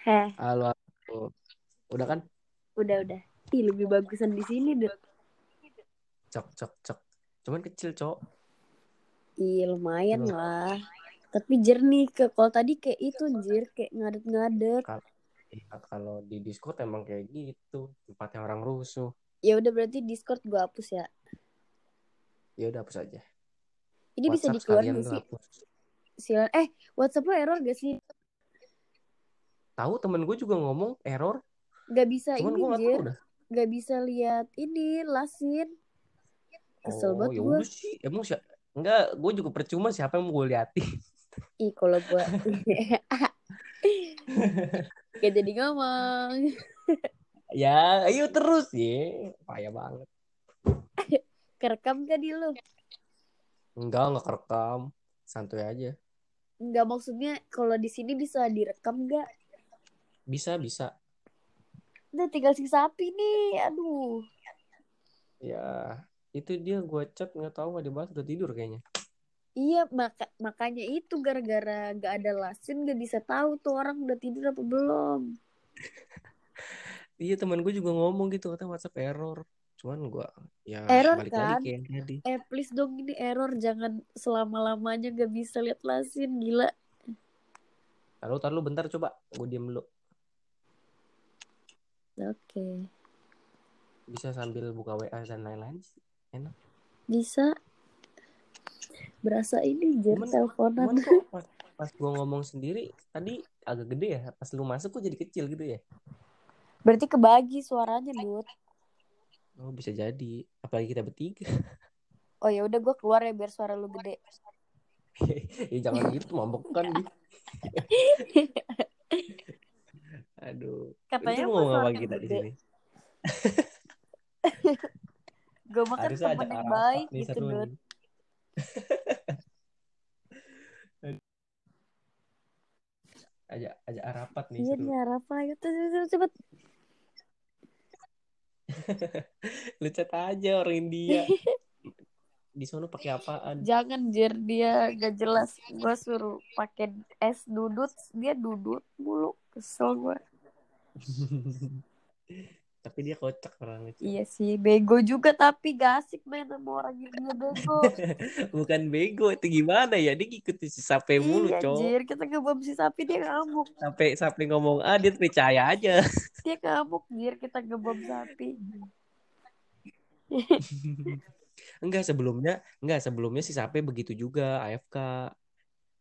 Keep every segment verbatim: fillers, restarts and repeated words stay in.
Heh, Halo, halo. Udah kan? udah udah. Ih, lebih bagusan di sini deh. Cok, cok, cok. Cuman kecil, cok. Ih, lumayan Belum. lah. Tapi jernih ke kalau tadi kayak itu anjir, kayak ngadet-ngadet. Kal- iya, Kalau di Discord emang kayak gitu. Tempatnya orang rusuh. Ya udah berarti Discord gua hapus ya. Ya udah hapus aja. Ini bisa WhatsApp dikeluarin sekalian nggak tuh sih? hapus. Sial. Eh, WhatsApp lo error gak sih? Tahu temen gue juga ngomong error. Gak bisa Cuman ini gue nggak tahu anjir. dah. Gak bisa lihat ini lasin. Kesel Oh, banget ya gua. udah sih. Emang sih enggak, gue juga percuma siapa yang mau gue liatin. Ih, kalau gua gak jadi ngomong. Ya, ayo terus ya. Payah banget. Kerekam gak di lu? Enggak, enggak kerekam. Santuy aja. Enggak, maksudnya kalau di sini bisa direkam gak? Bisa, bisa. Udah tinggal si sapi nih. Aduh. Ya, itu dia gue chat nggak tahu nggak dibahas udah tidur kayaknya. Iya, maka makanya itu gara-gara gak ada lasin gak bisa tahu tuh orang udah tidur apa belum. Iya, teman gue juga ngomong gitu katanya WhatsApp error. Cuman gue ya Error balik lagi kan? kayak yang tadi. Eh, please dong ini error, jangan selama-lamanya gak bisa lihat lasin, gila. Lalu taruh lu bentar coba, gue diem dulu. Oke. Bisa sambil buka W A dan lain-lain sih. Enak. Bisa berasa ini jer Cuman, cuman teleponan. kok pas, pas gue ngomong sendiri tadi agak gede ya. Pas lu masuk kok jadi kecil gitu ya. Berarti kebagi suaranya, Dut. Oh, bisa jadi. Apalagi kita bertiga. Oh ya udah gua keluar ya biar suara lu gede. Ya, jangan gitu, mabok kan. Bi. Aduh. Itu Katanya mau mau ngomong suaranya kita di gede. sini. Gue mah kan Harusnya ada temen yang baik arafat nih gitu, seru Dut. nih. Ajak ajak arapat nih Iya seru. nih harapan ayo tuh cepet cepet, cepet. Lu chat aja orang India. Di sono pakai apaan? Jangan jer dia gak jelas. Gue suruh pakai es dudut, dia dudut mulu, kesel gue. Tapi dia kocak orangnya, Cok. Iya sih, bego juga tapi gak asik main sama orang yang dia bego. Bukan bego, itu gimana ya? Dia ngikutin si Sape mulu, Iya Cok. anjir, kita ngebom si sapi dia ngamuk. Sampai Sape ngomong A, dia percaya aja. Dia ngamuk anjir, kita ngebom sapi. Enggak sebelumnya, enggak sebelumnya si Sape begitu juga, A F K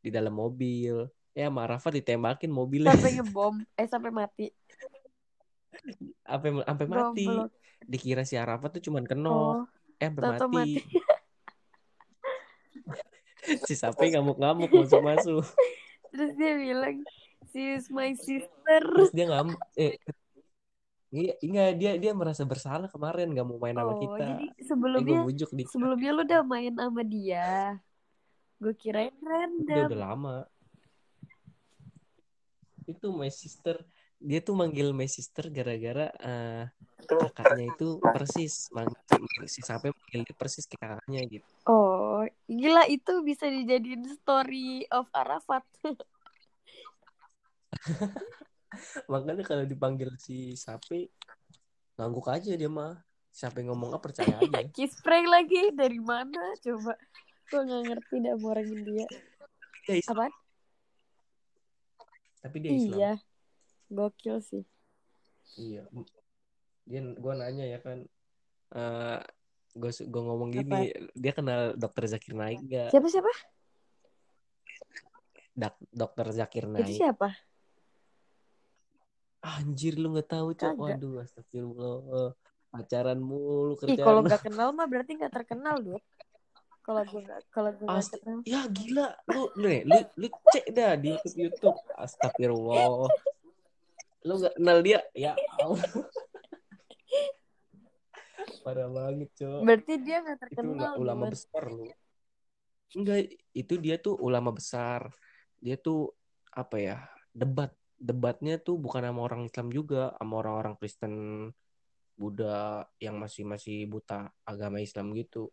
di dalam mobil. Ya, sama Arafat ditembakin mobilnya. Sampai ngebom, eh sampai mati. Sampai sampai mati. Goblok. Dikira si Arafat tuh cuman kenok. Oh, Eh, sampai tato mati. mati. Si Sape ngamuk-ngamuk masuk-masuk. Terus dia bilang, she's my sister. Terus dia ngamuk. Eh, iya, enggak, dia dia merasa bersalah kemarin nggak mau main sama Oh, kita. jadi Eh, gue sebelumnya bujuk di sebelumnya lu udah main sama dia. Gue kirain udah random. udah lama. Itu my sister, dia tuh manggil my sister gara-gara eh, kakaknya itu persis mang- si Sape manggil dia persis kayak kakaknya gitu. Oh, gila itu bisa dijadiin story of Arafat. Makanya kalau dipanggil si Sape ngangguk aja dia mah. Si Sape ngomong ah percaya aja. Kispray lagi dari mana coba? Gue nggak ngerti dah sama orang India. Dia Islam, Apaan? tapi dia Islam. Iya, gokil sih. Iya. Dia gua nanya ya kan. eh gue gue ngomong gini, Apa? dia kenal dokter Zakir Naik gak? Siapa siapa? Dak- dokter Zakir Itu Naik. siapa? Anjir lu nggak tahu, Cok. Kagak. Waduh, astagfirullah. Pacaran mulu Ih, kerjaan kalau lu. nggak kenal mah berarti nggak terkenal, Dut. Kalau gue nggak kalau gue nggak Ast kenal. ya gila lu nih, lu lu cek dah di YouTube YouTube. Astagfirullah. Lu nggak kenal dia? Ya Allah, parah banget, Cok. Berarti dia nggak Itu ula- terkenal, ulama Dut. besar lu. Enggak, itu dia tuh ulama besar. Dia tuh apa ya? Debat. Debatnya tuh bukan sama orang Islam juga, sama orang-orang Kristen, Buddha yang masih masih buta agama Islam gitu.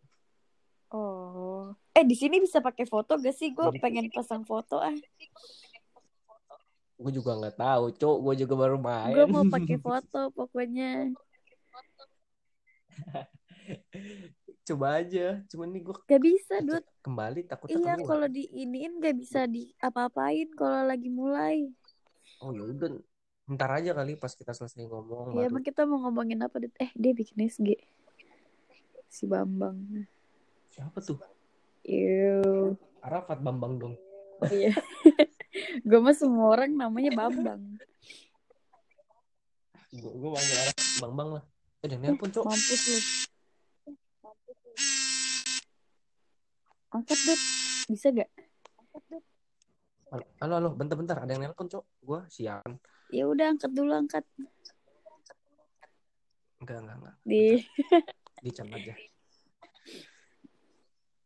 Oh. Eh, di sini bisa pakai foto gak sih? Gue Jadi pengen pasang foto ah. Gue juga nggak tahu, cok. Gue juga baru main. Gue mau pakai foto, pokoknya. Coba aja, cuman nih gue gak bisa, Dut. Kembali takutnya. Iya, kalau diiniin gak bisa di apa-apain kalau lagi mulai. Oh ya udah, ntar aja kali pas kita selesai ngomong. Iya, emang kita mau ngomongin apa, Dut? Eh, dia bikin S G. Si Bambang. Siapa tuh? Ew. Arafat Bambang dong. Oh iya. Gue mah semua orang namanya Bambang. Gue gue manggil Arafat Bambang lah. Eh, dan nelpon, Cok. Mampus lu. Mampus lu. Angkat, Dut. Bisa gak? Angkat, Dut. Halo, halo, bentar-bentar ada yang nelpon, Cok. Gue siaran. Ya udah, angkat dulu, angkat. Enggak, enggak, enggak. Di dicam aja.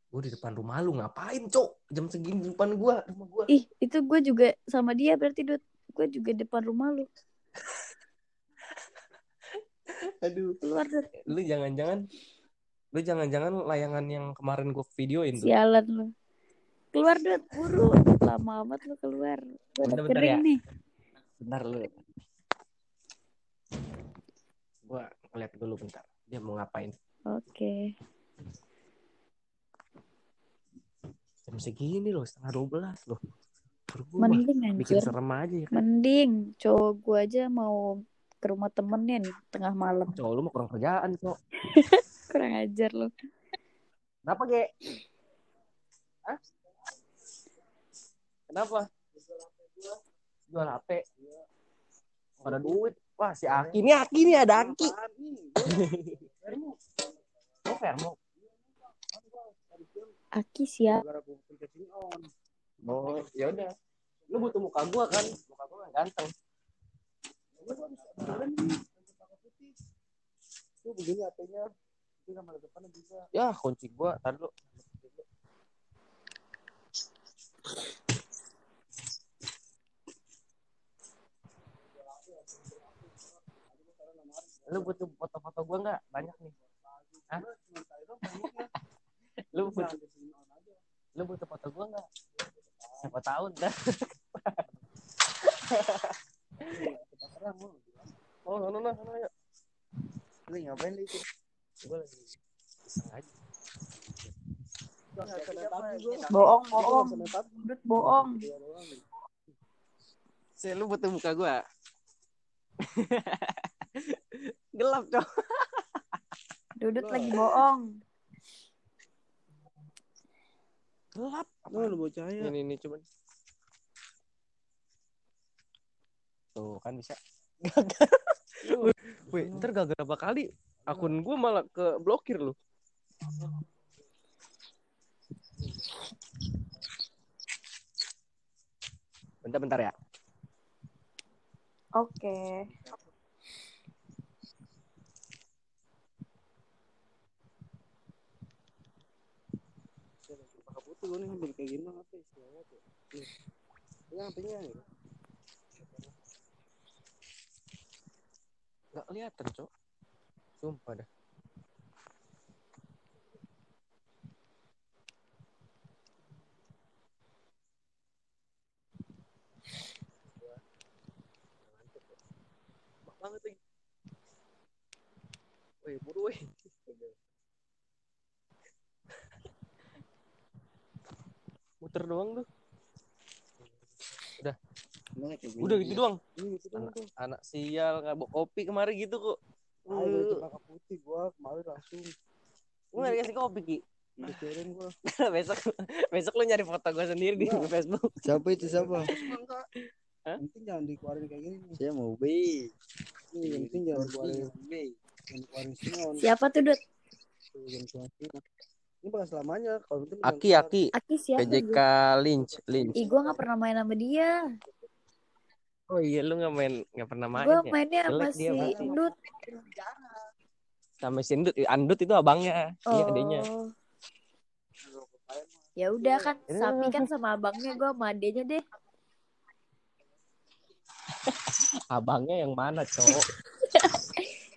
Gue di depan rumah lu ngapain, Cok? Jam segini di depan gue, rumah gue. Ih, itu gue juga sama dia berarti, Dut. Gue juga depan rumah lu. Aduh, keluar Dut. Lu jangan-jangan lu jangan-jangan layangan yang kemarin gue videoin tuh. Sialan lu. Keluar Dut, buru. Lama amat lu keluar. Gue udah kering ya. Nih. Bentar lu. Gue ngeliat dulu bentar. Dia mau ngapain? Oke. Okay. Jam segini loh, setengah dua belas loh. Mending bikin serem aja ya kan? Mending cowok gue aja mau ke rumah temennya nih, tengah malam. Cowok lu mau kurang kerjaan, Cok. Kurang ajar lu. Kenapa, Ge? Hah? Kenapa? Jual H P. Gak ada duit. Wah, si Aki. Ini Aki nih, ada Aki. Oh, Fermo. Aki siap. Oh, ya udah. Lu butuh muka gua kan? Muka gua ganteng. Lu begini H P-nya. Itu kamar depannya bisa. Ya, kunci gua tar dulu. Lu butuh foto-foto gua enggak? Banyak nih. Hah? Lu butuh Lu butuh foto gua enggak? Siapa tahu dah. Oh, no, no, no, no, ya. Lu ngapain lu itu? Gue lagi iseng aja. Bohong, bohong. Dut, bohong. Saya lu butuh muka gue. Gelap, Cok. Dudut lagi bohong. Gelap. Lu lu bocah ya. Ini ini cuman. Tuh, kan bisa. Wih, ntar gagal berapa kali akun gue malah ke blokir lu. Bentar-bentar ya. Oke. Okay. Pakai putih gue nih bikin kayak gini apa istilahnya tuh. Yang pentingnya nih. Gak kelihatan, Cok. Sumpah dah. Bak banget lagi. Weh, buru weh. Muter doang tuh. Udah. Udah gitu doang. Anak, anak sial nggak bawa kopi kemarin gitu kok. Aduh, cuma putih gua kemarin langsung. Gua nggak dikasih kopi Ki. Dikirim gua. besok besok lu nyari foto gua sendiri di Facebook. Siapa itu siapa? Hah? Mungkin jangan dikeluarin kayak gini. Saya mau B. Ini mungkin jangan dikeluarin B. Siapa tuh Dut? Ini bakal selamanya kalau itu. Aki Aki. Aki siapa? P J K Lynch Lynch. Ih, gua nggak pernah main sama dia. Oh iya, lu nggak main, nggak pernah main. Gue mainnya sama si Indut. Sama si Indut, Andut itu abangnya, oh. Iya adenya. Ya udah kan, Sapi kan sama abangnya, gue sama adenya deh. Abangnya yang mana, Cowok?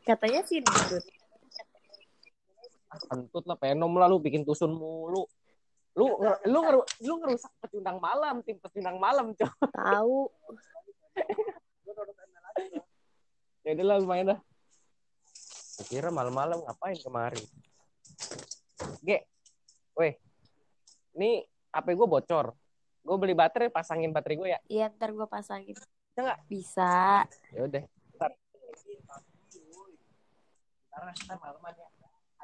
Katanya si Indut. Andut lah, Penom lah, lu bikin tusun mulu. Lu, lu, lu, lu ngerusak Pecundang Malam, tim Pecundang Malam, Cowok. Tahu. Ya udah lah, lumayan dah. Kira malam-malam ngapain kemarin? Ge, weh, ini H P gue bocor. Gue beli baterai, pasangin baterai gue ya. Iya, ntar gue pasangin. Bisa nggak? Bisa. Ya udah. Ntar. Ntar, ntar malaman ya.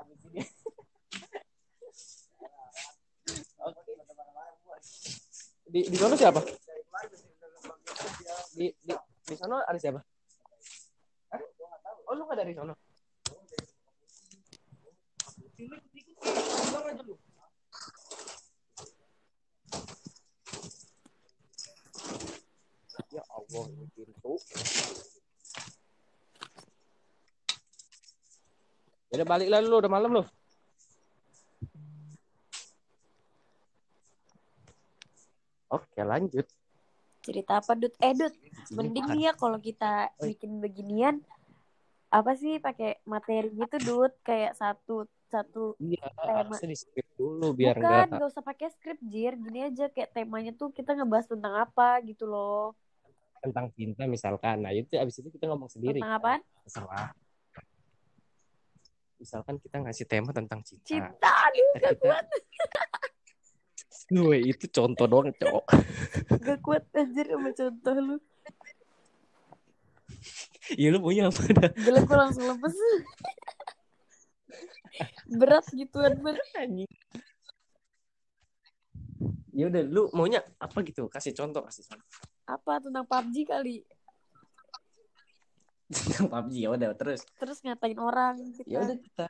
Habis ini. Oke. Di di sana siapa? Di di di sana ada siapa? Hah? Oh, lu nggak dari sana? Ya Allah, ini pintu. Udah balik lah lu, udah malam lu. Oke, lanjut. Cerita apa, Dut? Eh, Dut, mending nih ya kalau kita bikin beginian, apa sih pakai materi gitu, Dut? Kayak satu satu ya, tema. Iya, skrip dulu biar bukan, enggak. Bukan, enggak usah pakai skrip, Jir. Gini aja kayak temanya tuh kita ngebahas tentang apa gitu loh. Tentang cinta misalkan. Nah, itu abis itu kita ngomong sendiri. Tentang apaan? Salah. Misalkan kita ngasih tema tentang cinta. Cinta, aduh, gak kuat. Gue itu contoh doang, cok. Gak kuat anjir sama contoh lu. Iya, lu punya apa dah? Gila, gue langsung lemes. Berat gituan berat anjing. Ya udah, lu maunya apa gitu? Kasih contoh, kasih contoh. Apa tentang P U B G kali? Tentang P U B G, ya udah terus. Terus ngatain orang kita. Ya udah kita.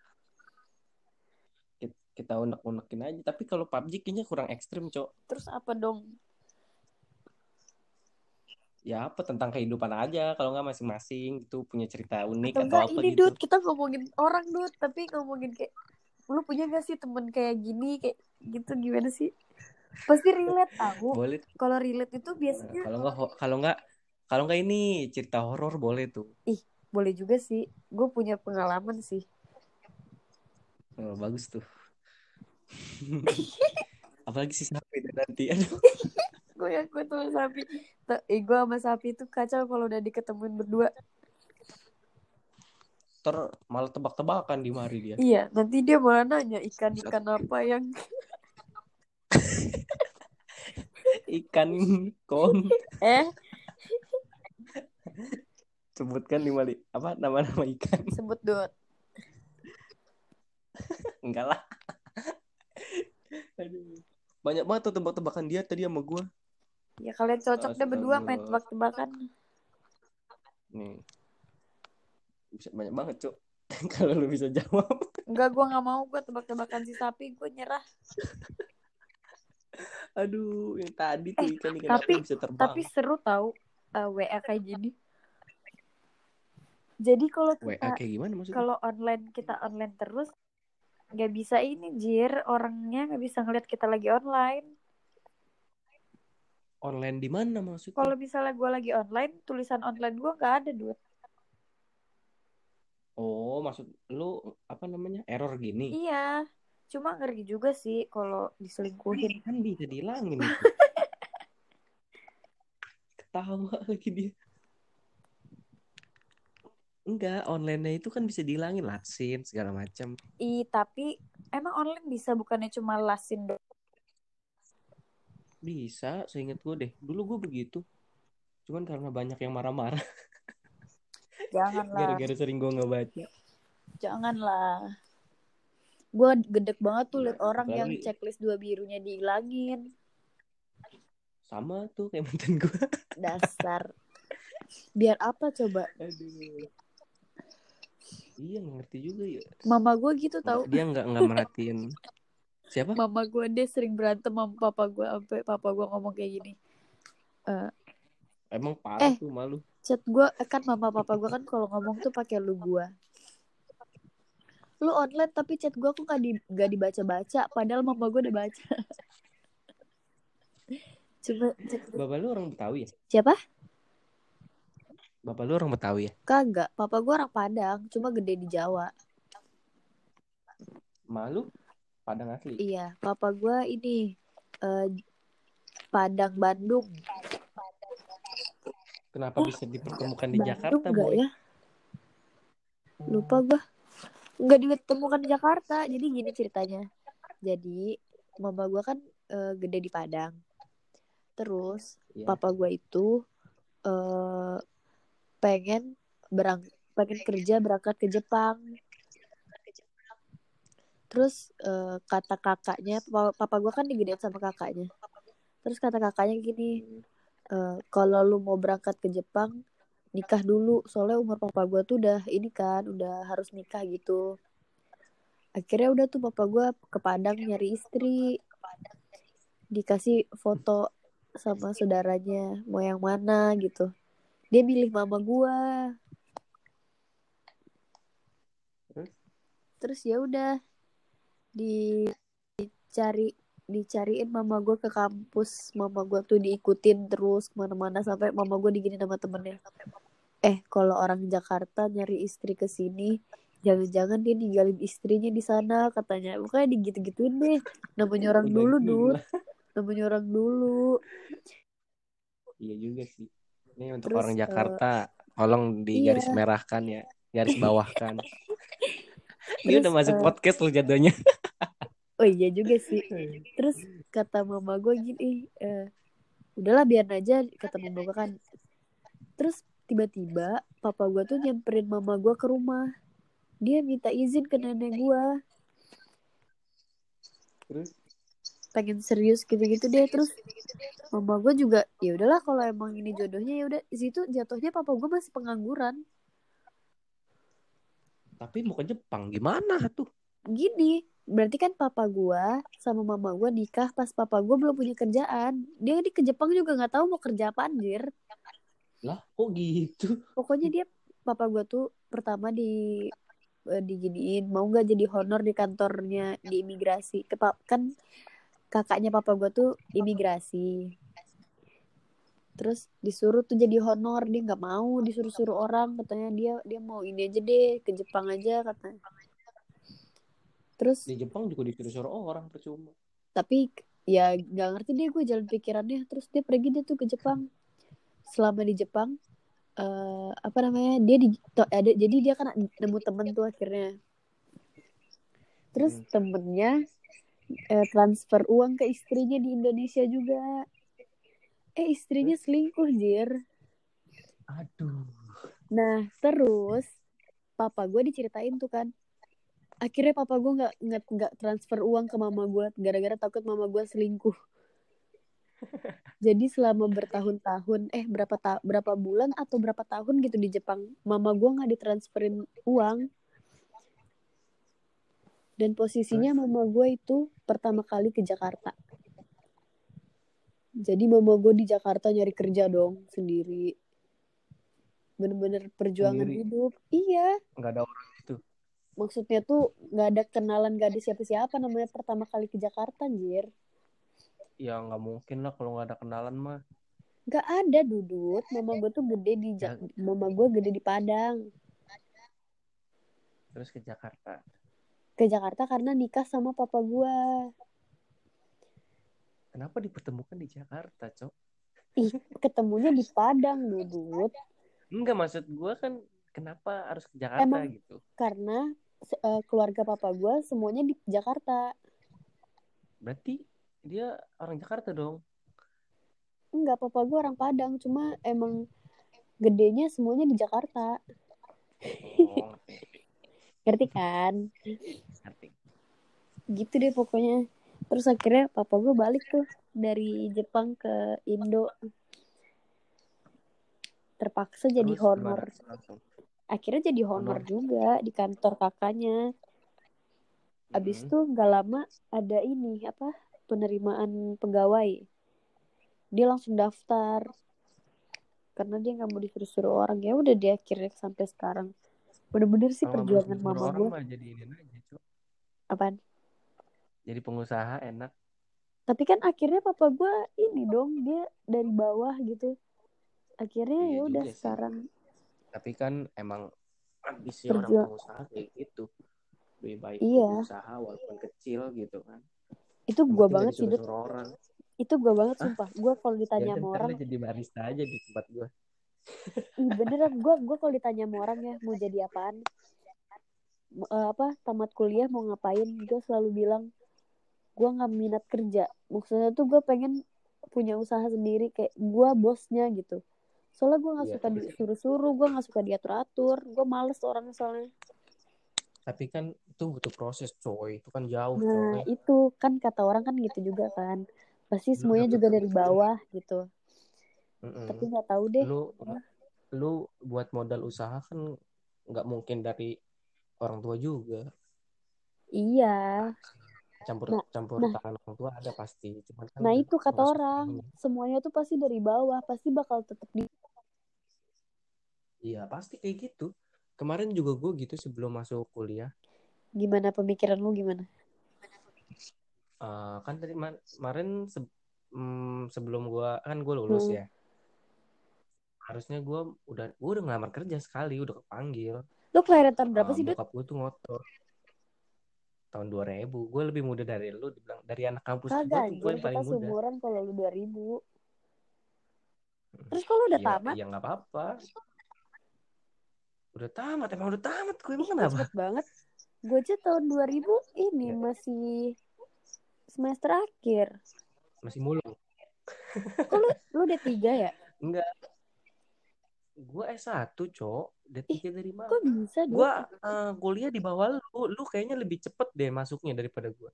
Kita unek-unekin aja. Tapi kalau P U B G kayaknya kurang ekstrim, cok. Terus apa dong? Ya apa, tentang kehidupan aja. Kalau nggak masing-masing gitu punya cerita unik atau, atau apa ini, gitu. Dut, kita ngomongin orang, Dut. Tapi ngomongin kayak, lu punya nggak sih temen kayak gini, kayak gitu, gimana sih? Pasti relate, tahu. Boleh. Kalau relate itu biasanya. Kalau nggak, kalau nggak, kalau nggak ini cerita horor boleh tuh. Ih, boleh juga sih. Gue punya pengalaman sih. Oh, bagus tuh. Apalagi si sapi dan nanti aduh. Gue yang gue tuh sapi. Eh, gue sama sapi itu kacau kalau udah diketemuin berdua. Ter malah tebak-tebakan di mari dia. Iya, nanti dia malah nanya ikan-ikan apa yang ikan kon. Eh. Sebutkan di mari apa nama-nama ikan. Sebut, Dot. Enggak lah. Aduh. Banyak banget tuh tebak-tebakan dia tadi sama gue. Ya kalian cocok deh berdua main tebak-tebakan. Nih. Bisa banyak banget, Cuk. Kalau lu bisa jawab. Enggak, gue gak mau gue tebak-tebakan si sapi. Gue nyerah. Aduh, yang tadi tuh ikan eh, ikan tapi, bisa terbang. Tapi seru tau uh, W A kayak gini. Jadi kalau kita kalau online kita online terus nggak bisa ini, Jir, orangnya nggak bisa ngeliat kita lagi online. Online di mana maksudnya? Kalau misalnya gue lagi online, tulisan online gue nggak ada, Dut. Oh, maksud lu apa namanya error gini? Iya, cuma ngeri juga sih kalau diselingkuhin. Kan bisa dihilangin. Ketawa lagi dia. Enggak, online-nya itu kan bisa dihilangin, lasin segala macam. Ih, tapi emang online bisa bukannya cuma lasin doang? Bisa, seingat gue deh. Dulu gue begitu. Cuman karena banyak yang marah-marah. Janganlah. Gara-gara sering gue ngebaca. Janganlah. Gue gedek banget tuh liat orang apalagi yang checklist dua birunya dihilangin. Sama tuh kayak mantan gue. Dasar. Biar apa coba? Aduh. Iya, ngerti juga ya. Mama gue gitu tau. Dia nggak nggak merhatiin. Siapa? Mama gue, dia sering berantem sama papa gue sampai papa gue ngomong kayak gini. Uh, Emang parah eh, tuh malu. Chat gue kan mama papa gue kan kalau ngomong tuh pakai lu gue. Lu online tapi chat gue aku nggak di nggak dibaca-baca. Padahal mama gue udah baca. Coba. Bapak lu orang Betawi ya? Siapa? Bapak lu orang Betawi ya? Kagak, papa gue orang Padang, cuma gede di Jawa. Malu? Padang asli? Iya, papa gue ini eh, Padang Bandung. Kenapa oh, bisa dipertemukan di Jakarta, Boy? Ya? Lupa gue. Nggak ditemukan di Jakarta. Jadi gini ceritanya. Jadi mama gue kan uh, gede di Padang. Terus yeah. papa gue itu uh, pengen berang pengen kerja berangkat ke Jepang. Terus uh, kata kakaknya, papa, papa gue kan digedein sama kakaknya. Terus kata kakaknya gini, uh, kalau lu mau berangkat ke Jepang, nikah dulu. Soalnya umur papa gue tuh udah ini kan, udah harus nikah gitu. Akhirnya udah tuh papa gue ke Padang nyari istri. Dikasih foto sama saudaranya, mau yang mana gitu. Dia milih mama gue. Terus ya udah. Di, dicari dicariin mama gue ke kampus, mama gue tuh diikutin terus kemana-mana sampai mama gue diginiin sama temennya. Eh kalau orang Jakarta nyari istri kesini, jangan-jangan dia ninggalin istrinya di sana katanya. Makanya digitu-gituin deh. Namanya orang dulu dulu, namanya orang dulu. Iya juga sih. Ini untuk terus, orang Jakarta, uh, tolong digaris iya. merahkan ya, garis bawahkan. Ini udah masuk uh, podcast lu jadinya. Oh iya juga sih. Terus kata mama gue gini, eh, udahlah biar aja kata mama gue kan. Terus tiba-tiba papa gue tuh nyamperin mama gue ke rumah. Dia minta izin ke nenek gue. Terus pengen serius gitu-gitu deh. Terus mama gue juga, ya udahlah kalau emang ini jodohnya ya udah. Di situ jatuhnya papa gue masih pengangguran. Tapi mau ke Jepang gimana tuh? Gini, berarti kan papa gue sama mama gue nikah pas papa gue belum punya kerjaan. Dia di ke Jepang juga nggak tahu mau kerja apa anjir. Lah, kok gitu? Pokoknya dia papa gue tuh pertama di eh, diginiin mau nggak jadi honor di kantornya di imigrasi. Kepa, kan kakaknya papa gue tuh imigrasi. Terus disuruh tuh jadi honor, dia nggak mau disuruh-suruh orang, katanya dia dia mau ini aja deh ke Jepang aja katanya. Terus di Jepang juga disuruh-suruh orang percuma. Tapi ya nggak ngerti deh gue jalan pikirannya. Terus dia pergi deh tuh ke Jepang. Selama di Jepang uh, apa namanya dia di to, ada jadi dia kan nemu temen tuh akhirnya. Terus hmm. temennya uh, transfer uang ke istrinya di Indonesia juga. Eh istrinya selingkuh jir. Aduh. Nah terus papa gue diceritain tuh kan. Akhirnya papa gue nggak nggak nggak transfer uang ke mama gue gara-gara takut mama gue selingkuh. Jadi selama bertahun-tahun eh berapa ta- berapa bulan atau berapa tahun gitu di Jepang mama gue nggak ditransferin uang. Dan posisinya mama gue itu pertama kali ke Jakarta. Jadi mama gue di Jakarta nyari kerja dong sendiri. Bener-bener perjuangan sendiri. Hidup. Iya. Gak ada orang itu. Maksudnya tuh gak ada kenalan, gak ada siapa-siapa namanya pertama kali ke Jakarta anjir. Ya gak mungkin lah kalau gak ada kenalan mah. Gak ada dudut. Mama gue tuh gede di ja- mama gue gede di Padang. Terus ke Jakarta. Ke Jakarta karena nikah sama papa gue. Kenapa dipertemukan di Jakarta, Cok? Ih, ketemunya di Padang, Dudut. Enggak, maksud gue kan kenapa harus ke Jakarta emang, gitu? Karena uh, keluarga papa gue semuanya di Jakarta. Berarti dia orang Jakarta dong? Enggak, papa gue orang Padang. Cuma emang gedenya semuanya di Jakarta. Oh. Ngerti kan? Ngerti. Gitu deh pokoknya. Terus akhirnya papa gue balik tuh dari Jepang ke Indo. Terpaksa jadi terus, honor. Langsung. Akhirnya jadi honor, honor juga di kantor kakaknya. Abis itu hmm. gak lama ada ini, apa, penerimaan pegawai. Dia langsung daftar. Karena dia gak mau disuruh-suruh orang. Ya udah dia akhirnya sampai sekarang. Bener-bener sih oh, perjuangan mama gue. Apaan? Jadi pengusaha enak. Tapi kan akhirnya papa gue ini dong dia dari bawah gitu. Akhirnya ya udah sekarang. Tapi kan emang ambisi Perjuang. orang pengusaha kayak gitu. Lebih baik iya. pengusaha walaupun kecil gitu kan. Itu gue banget sih Dut. Itu gue banget sumpah. Gue kalau ditanya sama orang. Jadi barista aja di tempat gue. Ih, beneran gue gue kalau ditanya sama orang ya mau jadi apaan, uh, apa tamat kuliah mau ngapain, gue selalu bilang gue nggak minat kerja. Maksudnya tuh gue pengen punya usaha sendiri kayak gue bosnya gitu. Soalnya gue nggak ya, suka disuruh-suruh, gue nggak suka diatur-atur, gue males orangnya soalnya. Tapi kan itu butuh proses coy, itu kan jauh. Nah coy. Itu kan kata orang kan gitu juga kan, pasti semuanya lu, juga betul. Dari bawah gitu. Mm-mm. Tapi nggak tahu deh. Lu lu buat modal usaha kan nggak mungkin dari orang tua juga. Iya. Campur nah, campur nah, tangan orang tua ada pasti. Cuman kan nah itu kata orang, ini. Semuanya tuh pasti dari bawah, pasti bakal tetap di. Iya pasti kayak gitu. Kemarin juga gue gitu sebelum masuk kuliah. Gimana pemikiran lu gimana? Uh, kan tadi ma- kemarin se- mm, sebelum gue kan gue lulus hmm. ya. Harusnya gue udah gue udah ngelamar kerja sekali, udah kepanggil. Lu kelahiran tahun berapa uh, sih? Bokap gue tuh ngotot. Tahun dua ribu. Gue lebih muda dari lu, dibilang dari anak kampus gue gue yang paling muda. Kagak, kita seumuran kalau lu dua ribu. Terus kalau udah ya, tamat? Ya nggak apa-apa. Udah tamat, emang udah tamat. Gue emang kenapa? Cepet banget. Gue aja tahun dua ribu ini ya. Masih semester akhir. Masih mulung. Kok lu, lu D tiga ya? Enggak. Gue S satu, Cok. D tiga eh, dari mana? Kok bisa? Gue uh, kuliah di bawah lu. Lu kayaknya lebih cepet deh masuknya daripada gue.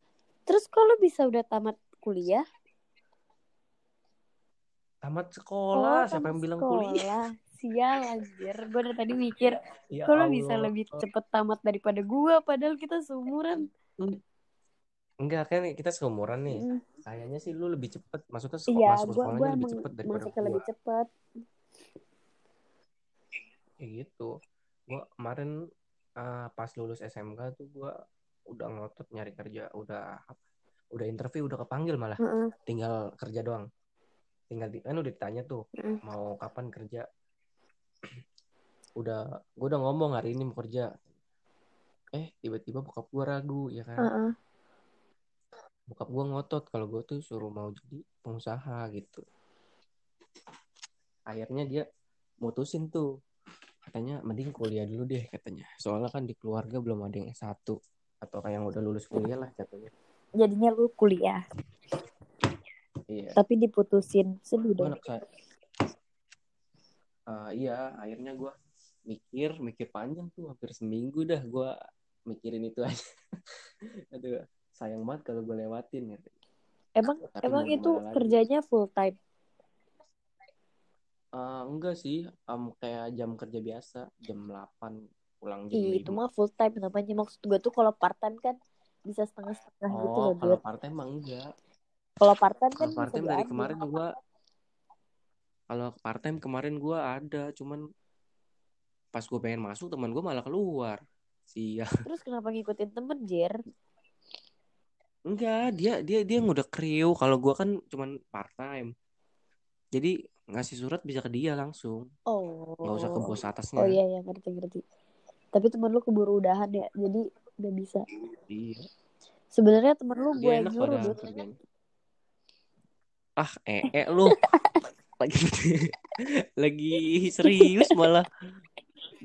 Terus kok lu bisa udah tamat kuliah? Tamat sekolah. Oh, siapa yang bilang sekolah. Kuliah? Sial anjir, gue dari tadi mikir ya kalau bisa lebih cepet tamat daripada gue, padahal kita seumuran. Enggak kan kita seumuran nih. Mm. Kayaknya sih lu lebih cepet, maksudnya sekolah ya, masuk sekolahnya gua lebih cepet daripada gue. Masuknya lebih cepet. Ya gitu. Gue kemarin uh, pas lulus S M K tuh gue udah ngotot nyari kerja, udah udah interview, udah kepanggil malah. Mm-mm. Tinggal kerja doang. Tinggal di, kan udah ditanya tuh mm. mau kapan kerja. Udah gue udah ngomong hari ini mau kerja, eh tiba-tiba bokap gue ragu ya kan. Uh-uh. Bokap gue ngotot kalau gue tuh suruh mau jadi pengusaha gitu. Akhirnya dia mutusin tuh, katanya mending kuliah dulu deh katanya, soalnya kan di keluarga belum ada yang S satu atau kayak yang udah lulus kuliah lah katanya. Jadinya lu kuliah iya. Tapi diputusin sedih dong. Uh, iya, akhirnya gue mikir, mikir panjang tuh, hampir seminggu dah gue mikirin itu aja. Aduh, sayang banget kalau gue lewatin. Ya. Emang tapi emang itu lagi. Kerjanya full time? Uh, enggak sih, um, kayak jam kerja biasa, jam delapan pulang jam lima. Itu mah full time, namanya maksud gue tuh kalau part time kan bisa setengah-setengah oh, gitu loh. Oh, kalau part time mah enggak. Kalau part time kan part time dari diambil. Kemarin gue... Kalau part time kemarin gue ada, cuman pas gue pengen masuk teman gue malah keluar. Sia. Terus kenapa ngikutin temen Jer? Enggak, dia dia dia udah kriu. Kalau gue kan cuman part time. Jadi ngasih surat bisa ke dia langsung. Oh. Gak usah ke bos atasnya. Oh iya iya ngerti ngerti. Tapi temen lu keburu udahan ya, jadi udah bisa. Iya. Sebenarnya temen lu gue yang nyuruh. Ah ee eh, lu. lagi lagi serius malah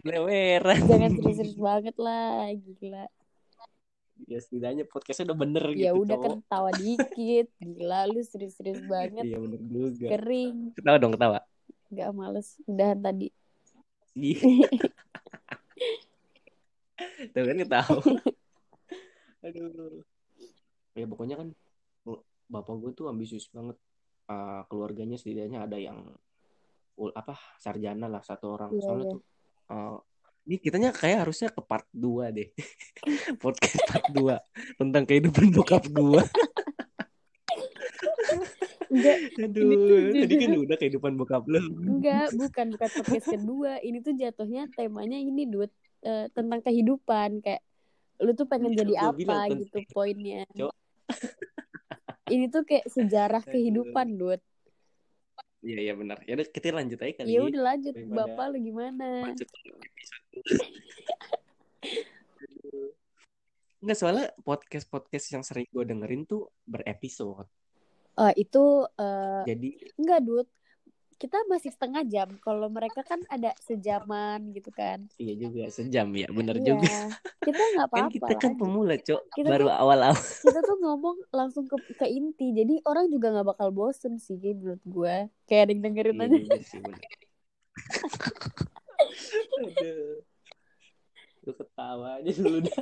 leweran. Jangan serius banget lah, gila. Ya setidaknya podcastnya udah bener ya gitu. Ya udah kan ketawa dikit, gila lu serius-serius banget. Iya bener juga. Kering. Ketawa dong ketawa. Gak males udahan tadi. Tuh kan ketawa. Aduh. Ya pokoknya kan bapak gue tuh ambisius banget. Uh, keluarganya setidaknya ada yang uh, apa sarjana lah satu orang. Yeah, soalnya yeah. Tuh uh, ini kitanya kayak harusnya ke part dua deh. Podcast part dua tentang kehidupan bokap gua. Enggak. Aduh, tadi kan udah kehidupan bokap lu. Enggak, bukan bukan podcast kedua. Ini tuh jatuhnya temanya ini duet uh, tentang kehidupan kayak lu tuh pengen jadi apa bilang, gitu tentang... poinnya. Cok. Ini tuh kayak sejarah kehidupan, Dut. Iya, iya benar. Ya udah kita lanjut aja kali. Ya udah lanjut. Bagaimana? Bapak lu gimana? Enggak, soalnya podcast-podcast yang sering gue dengerin tuh berepisode. Oh, itu uh, jadi enggak, Dut. kita masih setengah jam. Kalau mereka kan ada sejaman gitu kan. Iya juga, sejam ya, benar iya. juga. Kita nggak apa-apa. Kan kita kan pemula, Cok. Kita baru tuh, awal-awal. Kita tuh ngomong langsung ke, ke inti. Jadi orang juga nggak bakal bosen sih, menurut gue. Kayak ada yang dengerin iya, aja. Iya sih, benar. Aduh. Gue ketawa aja dulu dah.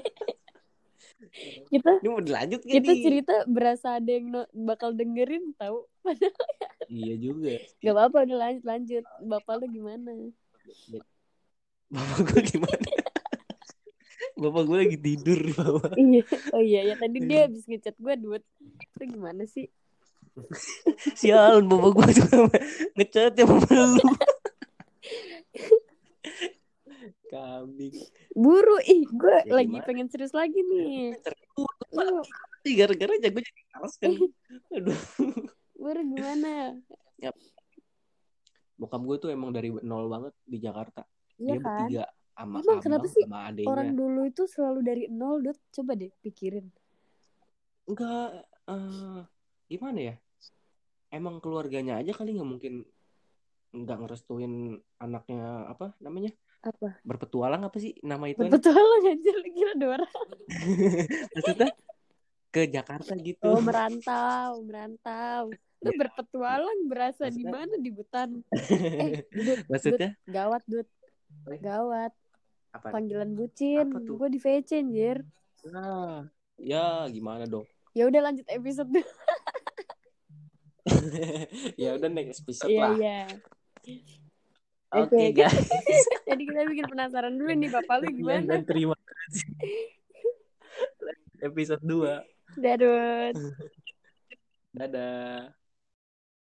Kita, ini mau dilanjut gak kita nih? Cerita berasa ada yang no, bakal dengerin tahu. Iya juga. Gak apa-apa, udah lanjut lanjut. Bapak lu gimana? Bapak gue gimana? Bapak gue lagi tidur di bawah. Oh iya ya, tadi dia habis ngechat gue duet. Itu gimana sih? Sial, bapak gue juga ngechat ya bapak lu. Kambing. Buru, ih gue ya, lagi gimana? Pengen serius lagi nih. Ih, gara-gara aja gue jadi males kan. Aduh. Buru gimana? Yap. Bokap gue tuh emang dari nol banget di Jakarta. Iya dia kan? Bertiga sama abang sama adeknya. Orang dulu itu selalu dari nol, Dut. Coba deh pikirin. Enggak, uh, gimana ya? Emang keluarganya aja kali nggak mungkin nggak ngerestuin anaknya apa namanya? Apa? Berpetualang apa sih nama itu? Berpetualang aja kira dua orang. Maksudnya ke Jakarta gitu. Oh, merantau, merantau. Lu berpetualang berasa di mana di hutan? Eh, Dut, maksudnya? Dut, gawat, Dut. Gawat. Apa? Panggilan bucin. Gue di V C, anjir. Nah, ya gimana dong? Ya udah lanjut episode. Ya udah next episode yeah, lah. Iya, yeah. Iya. Oke okay, guys. Jadi kita bikin penasaran dulu nih bapak lu gimana. Dan terima kasih. Episode dua. Dadah. Dadah.